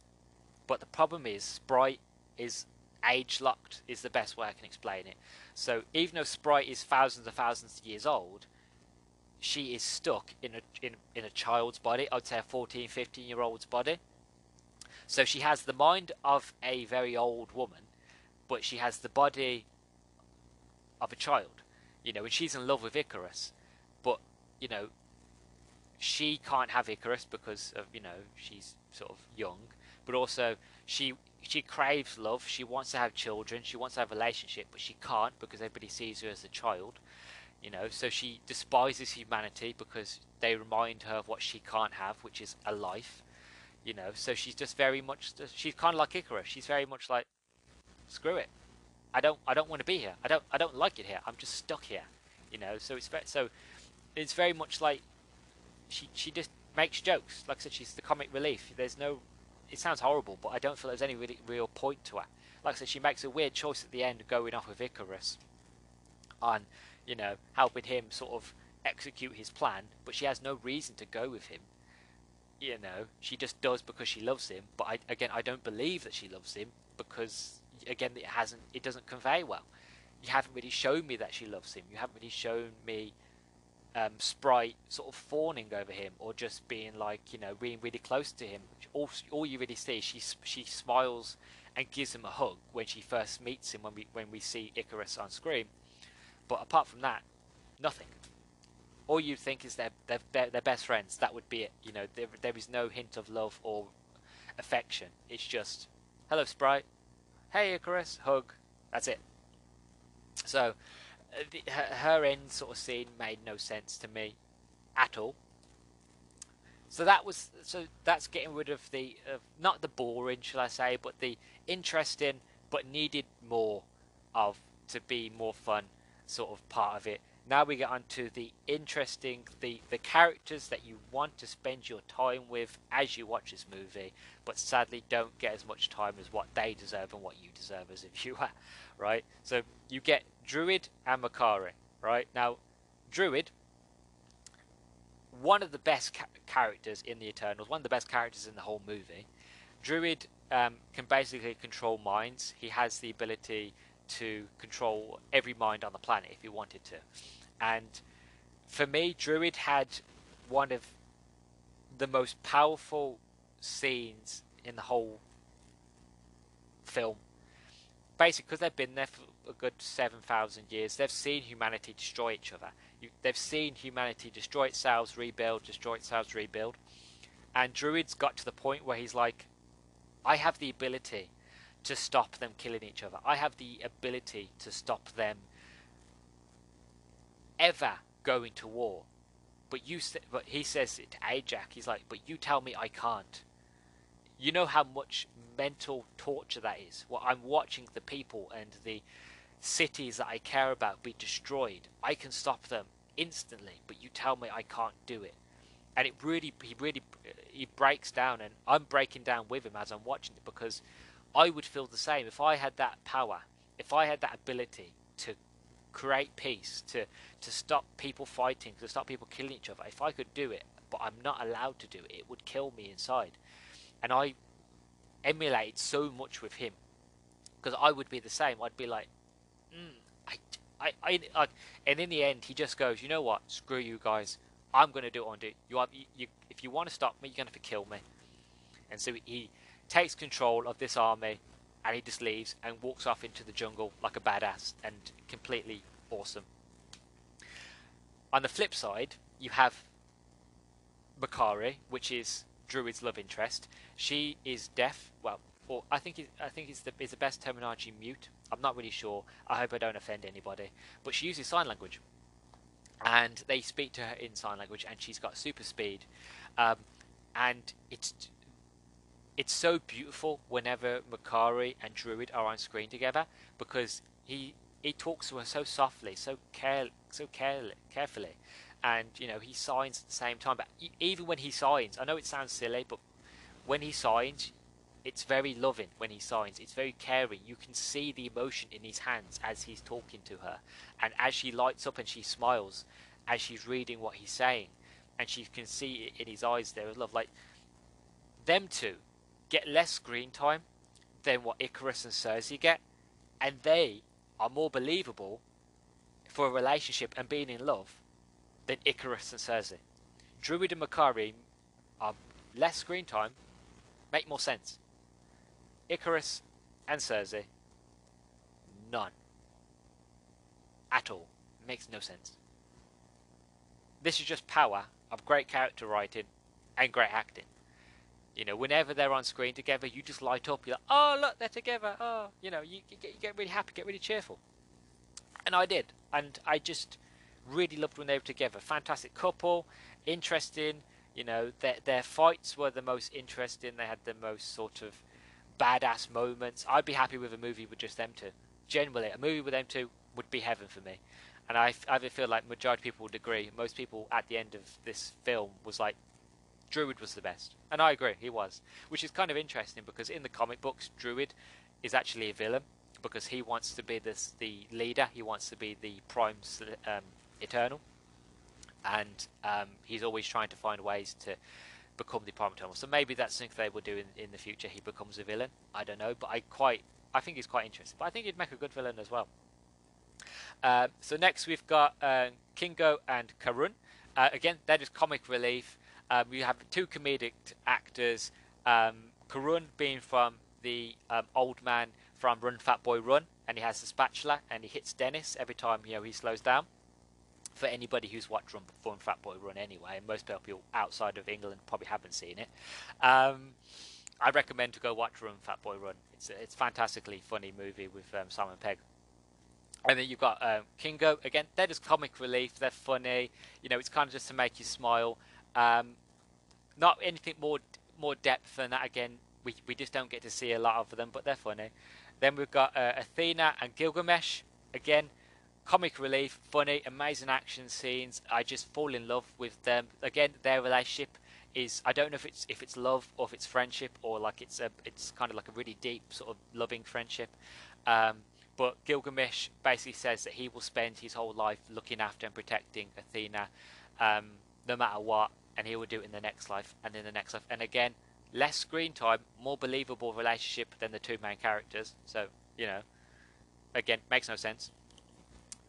but the problem is Sprite is age-locked is the best way I can explain it. So even though Sprite is thousands and thousands of years old, she is stuck in a child's body. I'd say a 14, 15-year-old's body. So she has the mind of a very old woman, but she has the body of a child. You know, and she's in love with Ikaris, but, you know, she can't have Ikaris because of, you know, she's sort of young, but also she craves love. She wants to have children. She wants to have a relationship, but she can't because everybody sees her as a child, you know. So she despises humanity because they remind her of what she can't have, which is a life, you know. So she's just very much, she's kind of like Ikaris. She's very much like, screw it. I don't want to be here. I don't like it here. I'm just stuck here, you know. So it's very much like she just makes jokes. Like I said, she's the comic relief. There's no. It sounds horrible, but I don't feel there's any really real point to her. Like I said, she makes a weird choice at the end, going off with Ikaris on, you know, helping him sort of execute his plan, but she has no reason to go with him. You know, she just does because she loves him. But I don't believe that she loves him because, again, it doesn't convey well. You haven't really shown me that she loves him. You haven't really shown me Sprite sort of fawning over him or just being like, you know, being really close to him. All you really see is she smiles and gives him a hug when she first meets him, when we see Ikaris on screen. But apart from that, nothing. All you think is they're best friends. That would be it. You know, there is no hint of love or affection. It's just, hello Sprite, hey Ikaris, hug. That's it. So her end sort of scene made no sense to me at all. So that's getting rid of the not the boring, shall I say, but the interesting but needed more of to be more fun sort of part of it. Now we get on to the interesting, the characters that you want to spend your time with as you watch this movie, but sadly don't get as much time as what they deserve and what you deserve as a viewer, right? So you get Druig and Makkari, right? Now, Druig, one of the best characters in the Eternals, one of the best characters in the whole movie. Druig can basically control minds. He has the ability to control every mind on the planet if he wanted to. And for me, Druig had one of the most powerful scenes in the whole film. Basically, because they've been there for a good 7,000 years, they've seen humanity destroy each other. They've seen humanity destroy itself, rebuild, destroy itself, rebuild. And Druid's got to the point where he's like, I have the ability to stop them killing each other. I have the ability to stop them ever going to war. But he says it to Ajak, he's like, but you tell me I can't. You know how much mental torture that is. Well, I'm watching the people and the cities that I care about be destroyed. I can stop them instantly, but you tell me I can't do it. And it really he breaks down, and I'm breaking down with him as I'm watching it, because I would feel the same if I had that power, if I had that ability to create peace, to stop people fighting, to stop people killing each other. If I could do it, but I'm not allowed to do it, it would kill me inside. And I emulated so much with him, because I would be the same. I'd be like, I and in the end, he just goes, you know what? Screw you guys. I'm going to do it on duty. If you want to stop me, you're going to have to kill me. And so he takes control of this army, and he just leaves and walks off into the jungle like a badass, and completely awesome. On the flip side, you have Makkari, which is Druid's love interest. She is deaf. Well, or I think it's the best terminology, mute. I'm not really sure. I hope I don't offend anybody. But she uses sign language, and they speak to her in sign language, and she's got super speed, and it's so beautiful whenever Makkari and Druid are on screen together, because he talks to her so softly, so carefully, and you know, he signs at the same time. But even when he signs, I know it sounds silly, but when he signs, it's very loving. When he signs, it's very caring. You can see the emotion in his hands as he's talking to her, and as she lights up and she smiles as she's reading what he's saying, and she can see it in his eyes there as love. Like, them two get less screen time than what Ikaris and Sersi get, and they are more believable for a relationship and being in love than Ikaris and Sersi. Druid and Makkari are less screen time, make more sense. Ikaris and Sersi, none. At all. Makes no sense. This is just power of great character writing and great acting. You know, whenever they're on screen together, you just light up. You're like, oh, look, they're together. Oh, you know, you get really happy, get really cheerful. And I did. And I just really loved when they were together. Fantastic couple, interesting. You know, their fights were the most interesting. They had the most sort of badass moments. I'd be happy with a movie with just them two. Generally, a movie with them two would be heaven for me. And I feel like majority of people would agree. Most people at the end of this film was like, Druid was the best. And I agree, he was. Which is kind of interesting, because in the comic books, Druid is actually a villain, because he wants to be the leader. He wants to be the prime Eternal. And he's always trying to find ways to become the prime Eternal. So maybe that's something they will do in the future. He becomes a villain. I don't know, but I think he's quite interesting. But I think he'd make a good villain as well. So next we've got Kingo and Karun. Again, they're just comic relief. We have two comedic actors. Karun being from the old man from Run Fat Boy Run, and he has the spatula and he hits Dennis every time, you know, he slows down. For anybody who's watched Run Fat Boy Run anyway, and most people outside of England probably haven't seen it, I recommend to go watch Run Fat Boy Run. It's a fantastically funny movie with Simon Pegg. And then you've got Kingo. Again, they're just comic relief. They're funny. You know, it's kind of just to make you smile. Not anything more depth than that. Again, we just don't get to see a lot of them, but they're funny. Then we've got Athena and Gilgamesh. Again, comic relief, funny, amazing action scenes. I just fall in love with them. Again, their relationship is, I don't know if it's love or if it's friendship, or like it's kind of like a really deep sort of loving friendship. But Gilgamesh basically says that he will spend his whole life looking after and protecting Athena, no matter what, and he will do it in the next life and in the next life. And again, less screen time, more believable relationship than the two main characters. So, you know, again, makes no sense.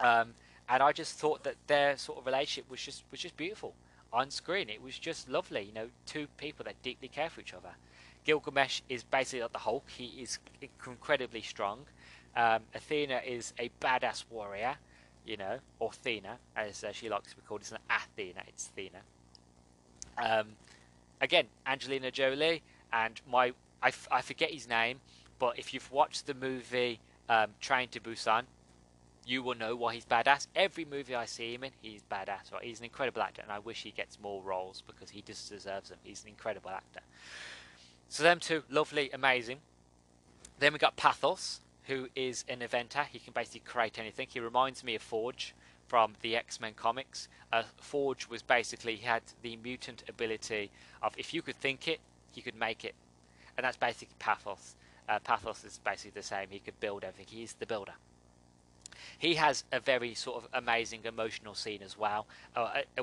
And I just thought that their sort of relationship was just beautiful on screen. It was just lovely, you know, two people that deeply care for each other. Gilgamesh is basically like the Hulk. He is incredibly strong. Athena is a badass warrior, you know, or Thena, as she likes to be called. It's not Athena, it's Thena. Again, Angelina Jolie, and I forget his name, but if you've watched the movie Train to Busan, you will know why he's badass. Every movie I see him in, he's badass. Right? He's an incredible actor, and I wish he gets more roles because he just deserves them. He's an incredible actor. So them two, lovely, amazing. Then we got Phastos, who is an inventor. He can basically create anything. He reminds me of Forge from the X-Men comics. Forge was basically, he had the mutant ability of, if you could think it, he could make it. And that's basically Phastos. Phastos is basically the same. He could build everything. He is the builder. He has a very sort of amazing emotional scene as well.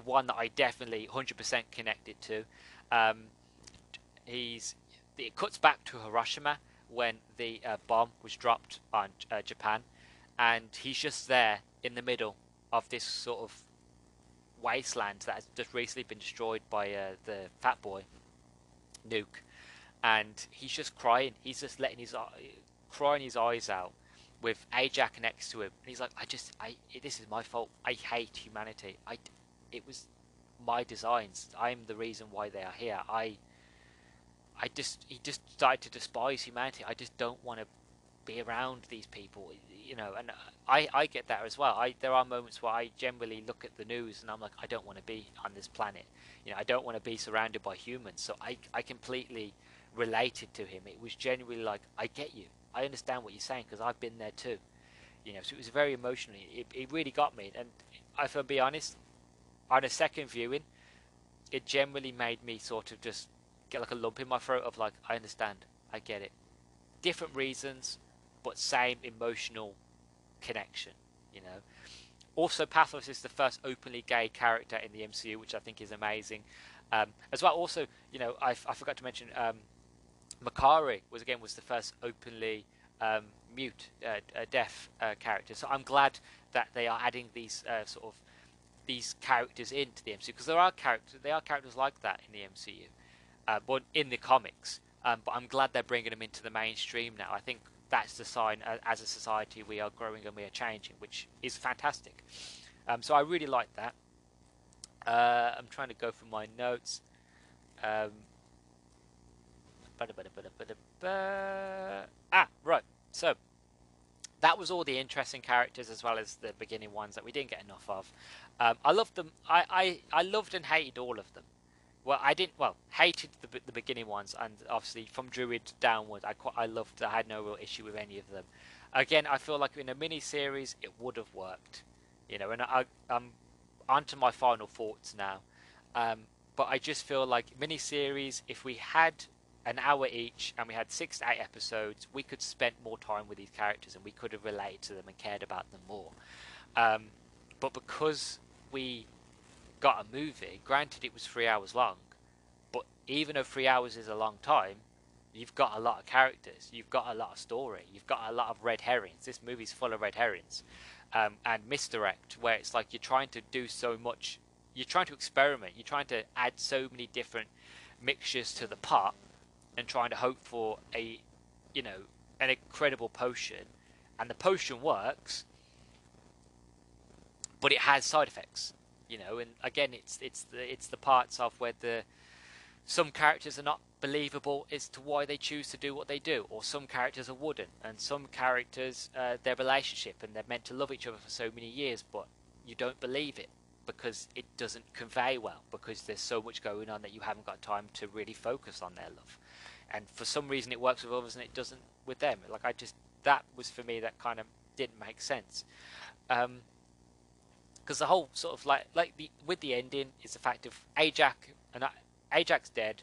One that I definitely 100% connected to. It cuts back to Hiroshima when the bomb was dropped on Japan. And he's just there in the middle of this sort of wasteland that has just recently been destroyed by the Fat Boy nuke. And he's just crying. He's just letting his crying his eyes out, with Ajak next to him, and he's like, this is my fault. I hate humanity. It was my designs. I'm the reason why they are here. He just started to despise humanity. I just don't want to be around these people, you know. And I get that as well. There are moments where I generally look at the news and I'm like, I don't want to be on this planet. You know, I don't want to be surrounded by humans. So I completely related to him. It was genuinely like, I get you. I understand what you're saying because I've been there too, you know. So it was very emotional. It really got me, and if I'll be honest, on a second viewing, it generally made me sort of just get like a lump in my throat of like, I understand, I get it. Different reasons, but same emotional connection, you know. Also, Phastos is the first openly gay character in the MCU, which I think is amazing, as well. Also, you know, I forgot to mention. Makkari was the first openly mute, deaf character. So I'm glad that they are adding these these characters into the MCU, because they are characters like that in the MCU, but in the comics. But I'm glad they're bringing them into the mainstream now. I think that's the sign as a society we are growing and we are changing, which is fantastic. So I really like that. I'm trying to go through my notes. Right, so that was all the interesting characters, as well as the beginning ones that we didn't get enough of. I loved them. I loved and hated all of them. Well, I didn't. Well, hated the beginning ones, and obviously from Druid downward, I loved. I had no real issue with any of them. Again, I feel like in a mini series it would have worked, you know. And I'm onto my final thoughts now. But I just feel like mini series, if we had an hour each and we had 6 to 8 episodes, we could spend more time with these characters and we could have related to them and cared about them more. But because we got a movie, granted it was 3 hours long, but even though 3 hours is a long time, you've got a lot of characters, you've got a lot of story, you've got a lot of red herrings. This movie's full of red herrings, and misdirect, where it's like you're trying to do so much, you're trying to experiment, you're trying to add so many different mixtures to the pot, and trying to hope for a, you know, an incredible potion, and the potion works, but it has side effects, you know. And again, it's the parts of where some characters are not believable as to why they choose to do what they do, or some characters are wooden, and some characters their relationship and they're meant to love each other for so many years, but you don't believe it because it doesn't convey well, because there's so much going on that you haven't got time to really focus on their love. And for some reason it works with others and it doesn't with them. Like, that was for me, that kind of didn't make sense. Because the whole sort of with the ending is the fact of Ajak's dead.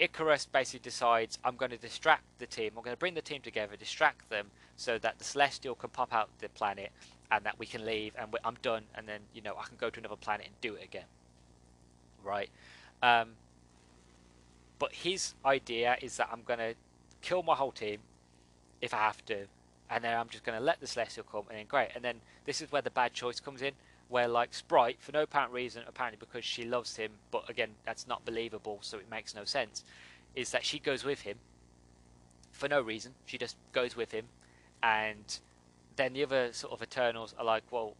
Ikaris basically decides, I'm going to distract the team. I'm going to bring the team together, distract them so that the Celestial can pop out the planet and that we can leave and I'm done. And then, you know, I can go to another planet and do it again. Right. But his idea is that I'm going to kill my whole team if I have to, and then I'm just going to let the Celestial come, and then great. And then this is where the bad choice comes in, where like Sprite, for no apparent reason, apparently because she loves him, but again, that's not believable, so it makes no sense, is that she goes with him for no reason. She just goes with him And then the other sort of Eternals are like, well,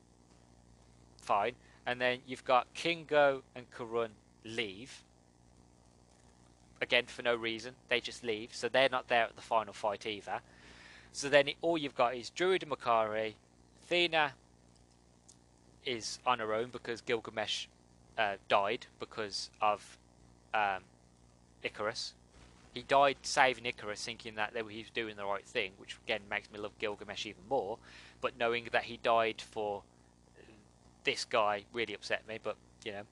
fine. And then you've got Kingo and Karun leave. Again, for no reason. They just leave. So they're not there at the final fight either. So then all you've got is Druig and Makkari. Thena is on her own because Gilgamesh died because of Ikaris. He died saving Ikaris, thinking that he was doing the right thing, which again makes me love Gilgamesh even more. But knowing that he died for this guy really upset me, but you know.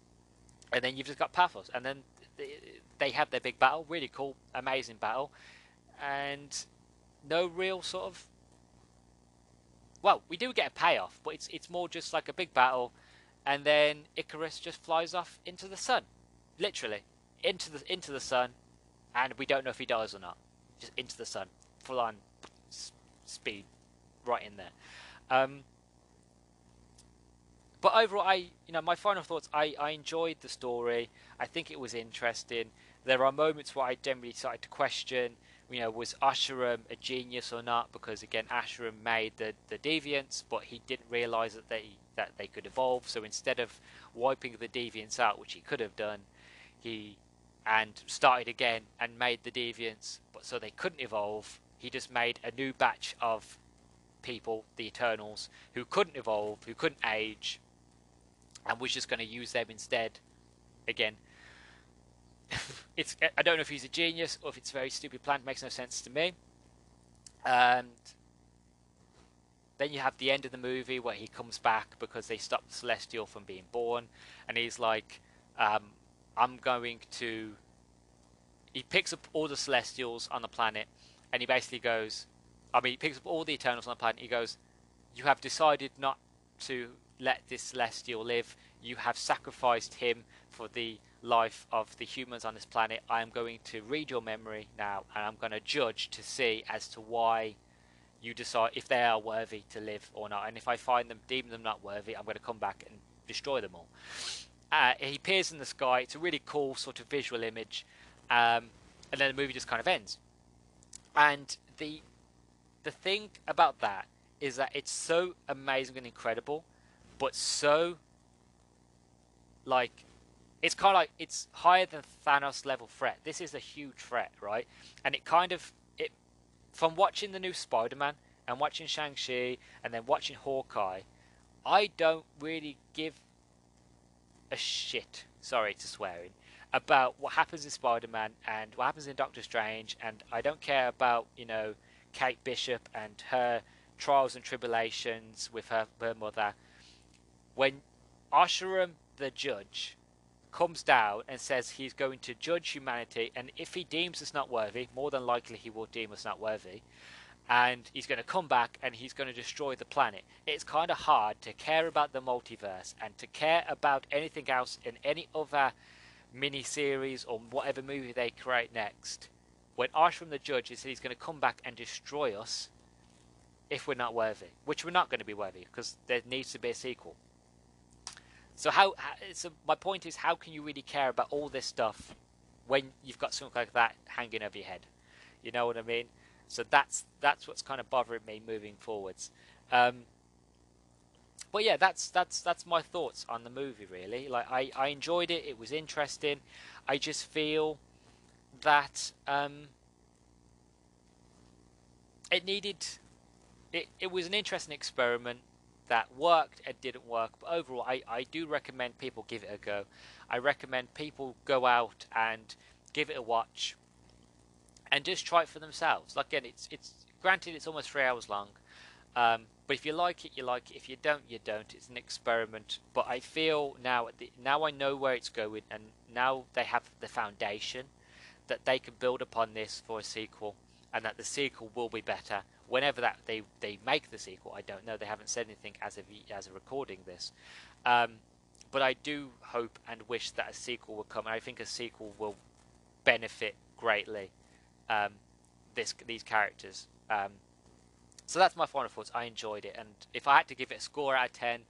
And then you've just got Phastos, and then they have their big battle, really cool, amazing battle, and no real sort of. Well, we do get a payoff, but it's more just like a big battle, and then Ikaris just flies off into the sun, literally into the sun. And we don't know if he dies or not. Just into the sun. Full on speed. Right in there. But overall, my final thoughts. I enjoyed the story. I think it was interesting. There are moments where I generally started to question, was Arishem a genius or not? Because again, Arishem made the Deviants, but he didn't realise that they could evolve. So instead of wiping the Deviants out, which he could have done, he started again and made the Deviants, but so they couldn't evolve. He just made a new batch of people, the Eternals, who couldn't evolve, who couldn't age, and was just going to use them instead. Again, I don't know if he's a genius or if it's a very stupid plan. It makes no sense to me. And then you have the end of the movie where he comes back because they stopped the Celestial from being born, and he's like, he picks up all the Celestials on the planet, and he basically goes, he picks up all the Eternals on the planet, and he goes, you have decided not to let this Celestial live, you have sacrificed him for the life of the humans on this planet, I am going to read your memory now, and I'm going to judge to see as to why you decide if they are worthy to live or not, and if I deem them not worthy, I'm going to come back and destroy them all. He appears in the sky. It's a really cool sort of visual image, and then the movie just kind of ends. And the thing about that is that it's so amazing and incredible, but so it's higher than Thanos level threat. This is a huge threat, right? And it from watching the new Spider-Man and watching Shang-Chi and then watching Hawkeye, I don't really give a shit, sorry to swearing, about what happens in Spider-Man and what happens in Doctor Strange, and I don't care about Kate Bishop and her trials and tribulations with her mother. When Arishem the judge comes down and says he's going to judge humanity, and if he deems us not worthy, more than likely he will deem us not worthy, and he's going to come back and he's going to destroy the planet. It's kind of hard to care about the multiverse and to care about anything else in any other mini-series or whatever movie they create next, when Arishem the judge is he's going to come back and destroy us if we're not worthy, which we're not going to be worthy because there needs to be a sequel. So my point is, how can you really care about all this stuff when you've got something like that hanging over your head? You know what I mean? So that's what's kind of bothering me moving forwards. But yeah, that's my thoughts on the movie, really. I enjoyed it. It was interesting. I just feel that it was an interesting experiment that worked and didn't work. But overall, I do recommend people give it a go. I recommend people go out and give it a watch. And just try it for themselves. Like, again, it's granted it's almost 3 hours long, but if you like it, you like it. If you don't, you don't. It's an experiment. But I feel now I know where it's going, and now they have the foundation that they can build upon this for a sequel, and that the sequel will be better whenever that they make the sequel. I don't know. They haven't said anything as of recording this, but I do hope and wish that a sequel will come. And I think a sequel will benefit greatly. These characters. So that's my final thoughts. I enjoyed it, and if I had to give it a score out of 10,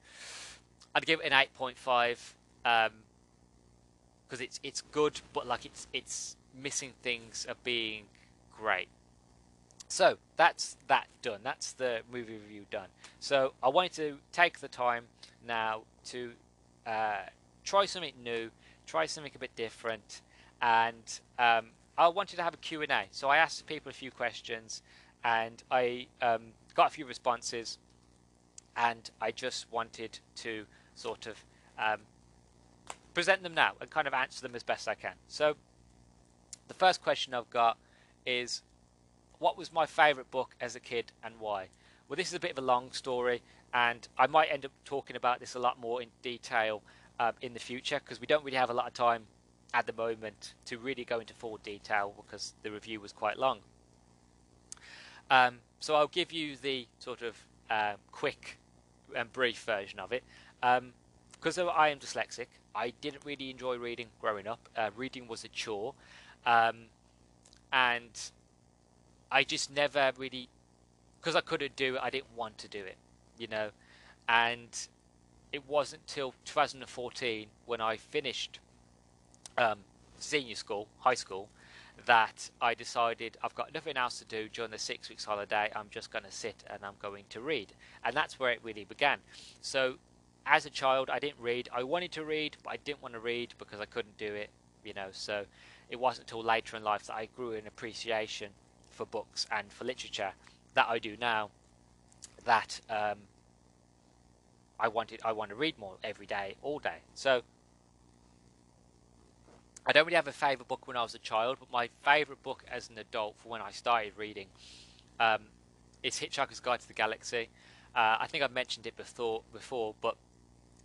I'd give it an 8.5, because it's good, but it's missing things of being great. So that's that done. That's the movie review done. So I wanted to take the time now to try something new, try something a bit different, and I wanted to have a Q&A. So I asked people a few questions, and I got a few responses, and I just wanted to sort of present them now and kind of answer them as best I can. So the first question I've got is, what was my favourite book as a kid and why? Well, this is a bit of a long story, and I might end up talking about this a lot more in detail in the future, because we don't really have a lot of time at the moment to really go into full detail because the review was quite long. So I'll give you the sort of quick and brief version of it. Because I am dyslexic, I didn't really enjoy reading growing up. Reading was a chore, and I just never really, because I couldn't do it, I didn't want to do it, you know. And it wasn't till 2014 when I finished senior school, high school, that I decided I've got nothing else to do during the 6 weeks holiday. I'm just going to sit and I'm going to read. And that's where it really began. So as a child, I didn't read. I wanted to read, but I didn't want to read because I couldn't do it, you know. So it wasn't until later in life that I grew an appreciation for books and for literature that I do now, that I want to read more every day, all day. So I don't really have a favourite book when I was a child, but my favourite book as an adult for when I started reading is Hitchhiker's Guide to the Galaxy. I think I've mentioned it before, but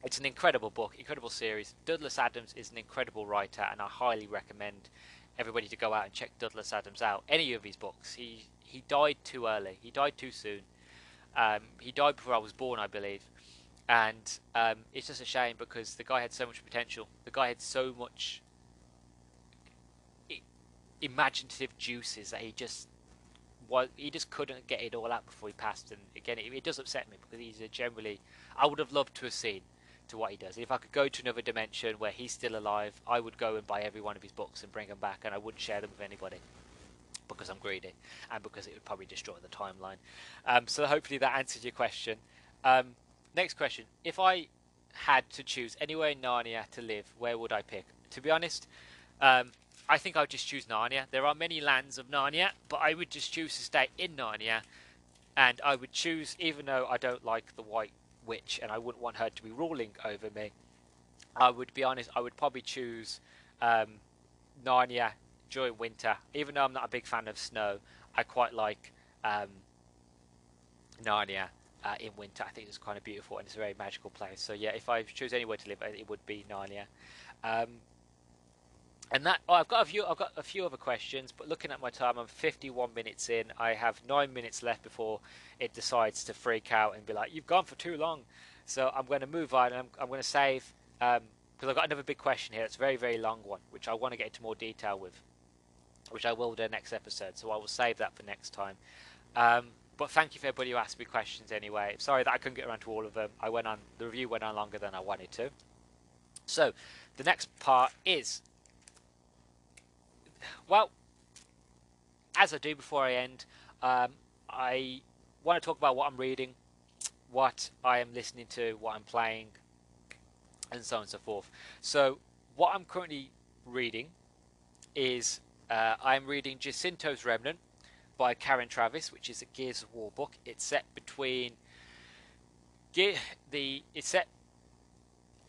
it's an incredible book, incredible series. Douglas Adams is an incredible writer, and I highly recommend everybody to go out and check Douglas Adams out. Any of his books. He died too early. He died too soon. He died before I was born, I believe. And it's just a shame because the guy had so much potential. The guy had so much imaginative juices that he just couldn't get it all out before he passed. And again, it does upset me because he's a generally, I would have loved to have seen to what he does. If I could go to another dimension where he's still alive, I would go and buy every one of his books and bring them back, and I wouldn't share them with anybody because I'm greedy and because it would probably destroy the timeline. So hopefully that answers your question. Next question. If I had to choose anywhere in Narnia to live, where would I pick? To be honest, I think I would just choose Narnia. There are many lands of Narnia, but I would just choose to stay in Narnia, and I would choose, even though I don't like the White Witch and I wouldn't want her to be ruling over me, I would be honest, I would probably choose Narnia during winter. Even though I'm not a big fan of snow, I quite like Narnia in winter. I think it's kind of beautiful and it's a very magical place. So yeah, if I choose anywhere to live, it would be Narnia. And that, I've got a few other questions, but looking at my time, I'm 51 minutes in. I have 9 minutes left before it decides to freak out and be like, "You've gone for too long." So I'm going to move on, and I'm going to save because I've got another big question here. It's a very, very long one, which I want to get into more detail with, which I will do next episode. So I will save that for next time. But thank you for everybody who asked me questions anyway. Sorry that I couldn't get around to all of them. I went on, the review went on longer than I wanted to. So the next part is, well, as I do before I end, I want to talk about what I'm reading, what I am listening to, what I'm playing, and so on and so forth. So what I'm currently reading is I'm reading Jacinto's Remnant by Karen Travis, which is a Gears of War book. It's set between it's set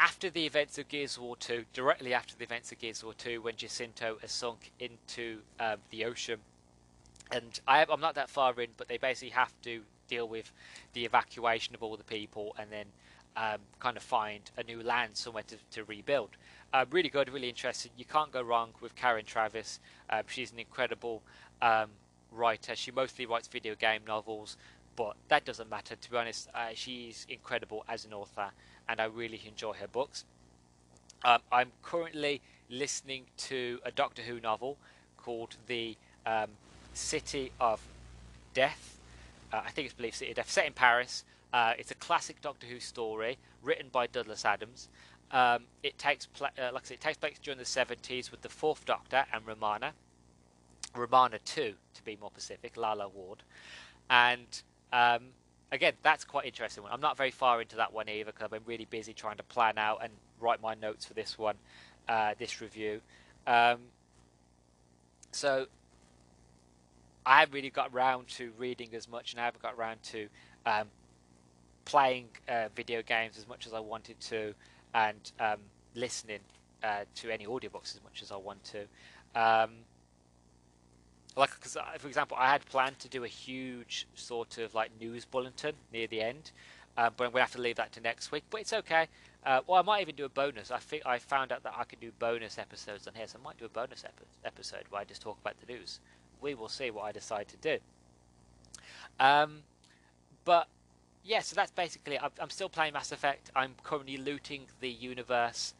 after the events of Gears of War 2, directly after the events of Gears of War 2, when Jacinto has sunk into the ocean. And I'm not that far in, but they basically have to deal with the evacuation of all the people and then kind of find a new land somewhere to rebuild. Really good, really interesting. You can't go wrong with Karen Travis. She's an incredible writer. She mostly writes video game novels, but that doesn't matter. To be honest, she's incredible as an author, and I really enjoy her books. I'm currently listening to a Doctor Who novel called The City of Death. I think it's believed City of Death, set in Paris. It's a classic Doctor Who story written by Douglas Adams. It takes like I said, it takes place during the 70s with the Fourth Doctor and Romana. Romana 2, to be more Pacific, Lala Ward. And again, that's quite an interesting one. I'm not very far into that one either because I've been really busy trying to plan out and write my notes for this one, this review. So I haven't really got around to reading as much, and I haven't got around to playing video games as much as I wanted to, and listening to any audiobooks as much as I want to. Like, 'cause for example, I had planned to do a huge sort of like news bulletin near the end, but I'm going to have to leave that to next week. But it's okay. Well, I might even do a bonus. I think I found out that I could do bonus episodes on here, so I might do a bonus episode where I just talk about the news. We will see what I decide to do. But yeah, so that's basically. I'm still playing Mass Effect. I'm currently looting the universe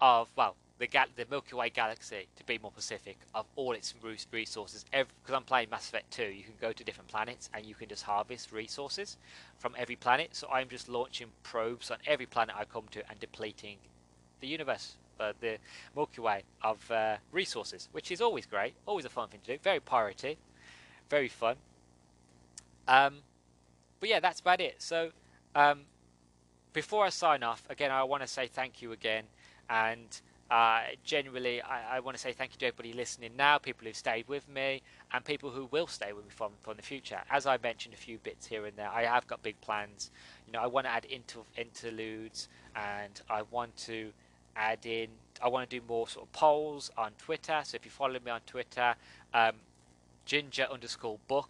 of, well, the Milky Way galaxy, to be more specific, of all its resources. Because I'm playing Mass Effect 2, you can go to different planets and you can just harvest resources from every planet. So I'm just launching probes on every planet I come to and depleting the universe, the Milky Way, of resources, which is always great, always a fun thing to do. Very piratey, very fun. But yeah, that's about it. So before I sign off, again, I want to say thank you again. And generally, I want to say thank you to everybody listening now, people who've stayed with me, and people who will stay with me from the future. As I mentioned a few bits here and there, I have got big plans. You know, I want to add interludes, and I want to add in, I want to do more sort of polls on Twitter. So if you follow me on Twitter, ginger_book,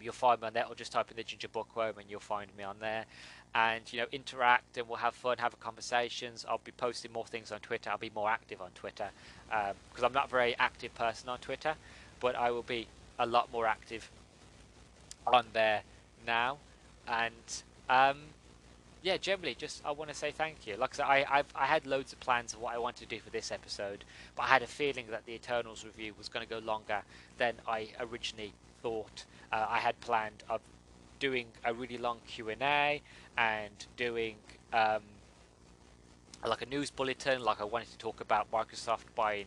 you'll find me on there, or just type in the Ginger Bookworm and you'll find me on there. And, you know, interact, and we'll have fun, have conversations. I'll be posting more things on Twitter. I'll be more active on Twitter because I'm not a very active person on Twitter, but I will be a lot more active on there now. And yeah, generally, just I want to say thank you. Like I said, I had loads of plans of what I wanted to do for this episode, but I had a feeling that the Eternals review was going to go longer than I originally thought. I had planned of doing a really long Q&A and doing like a news bulletin. Like I wanted to talk about Microsoft buying,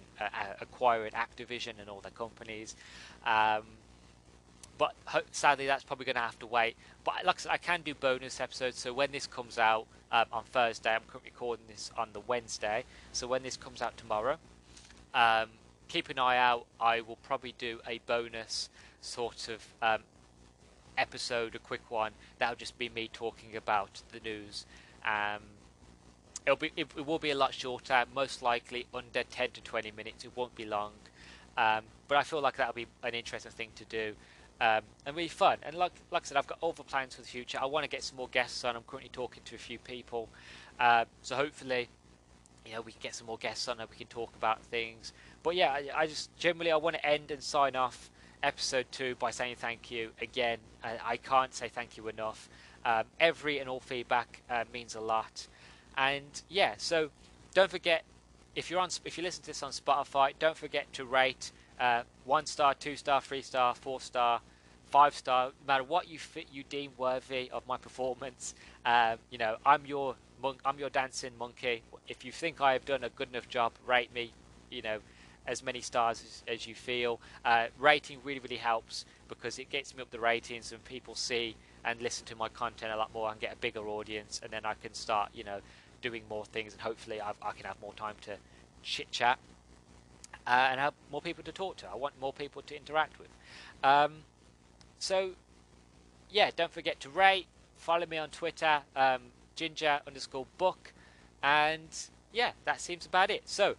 acquiring Activision and all their companies. But sadly, that's probably going to have to wait. But like I said, I can do bonus episodes. So when this comes out on Thursday, I'm currently recording this on the Wednesday. So when this comes out tomorrow, keep an eye out. I will probably do a bonus sort of episode, a quick one. That'll just be me talking about the news. It will be a lot shorter, most likely under 10 to 20 minutes. It won't be long, but I feel like that'll be an interesting thing to do. And really fun. And like I said, I've got other plans for the future. I want to get some more guests on. I'm currently talking to a few people, so hopefully, you know, we can get some more guests on and we can talk about things. But yeah, I just generally I want to end and sign off episode 2 by saying thank you again. I can't say thank you enough. Every and all feedback means a lot. And yeah, so don't forget, if you listen to this on Spotify, don't forget to rate 1 star, 2 star, 3 star, 4 star. 5 star, no matter what you deem worthy of my performance. You know, I'm your dancing monkey. If you think I have done a good enough job, rate me. You know, as many stars as you feel. Rating really, really helps because it gets me up the ratings, and people see and listen to my content a lot more and get a bigger audience. And then I can start, you know, doing more things, and hopefully I can have more time to chit chat and have more people to talk to. I want more people to interact with. So, yeah, don't forget to rate, follow me on Twitter, ginger_book, and yeah, that seems about it. So,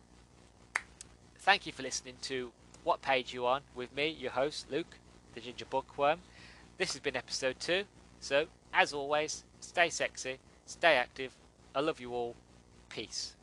thank you for listening to What Page You On with me, your host, Luke, the Ginger Bookworm. This has been episode 2, so, as always, stay sexy, stay active, I love you all, peace.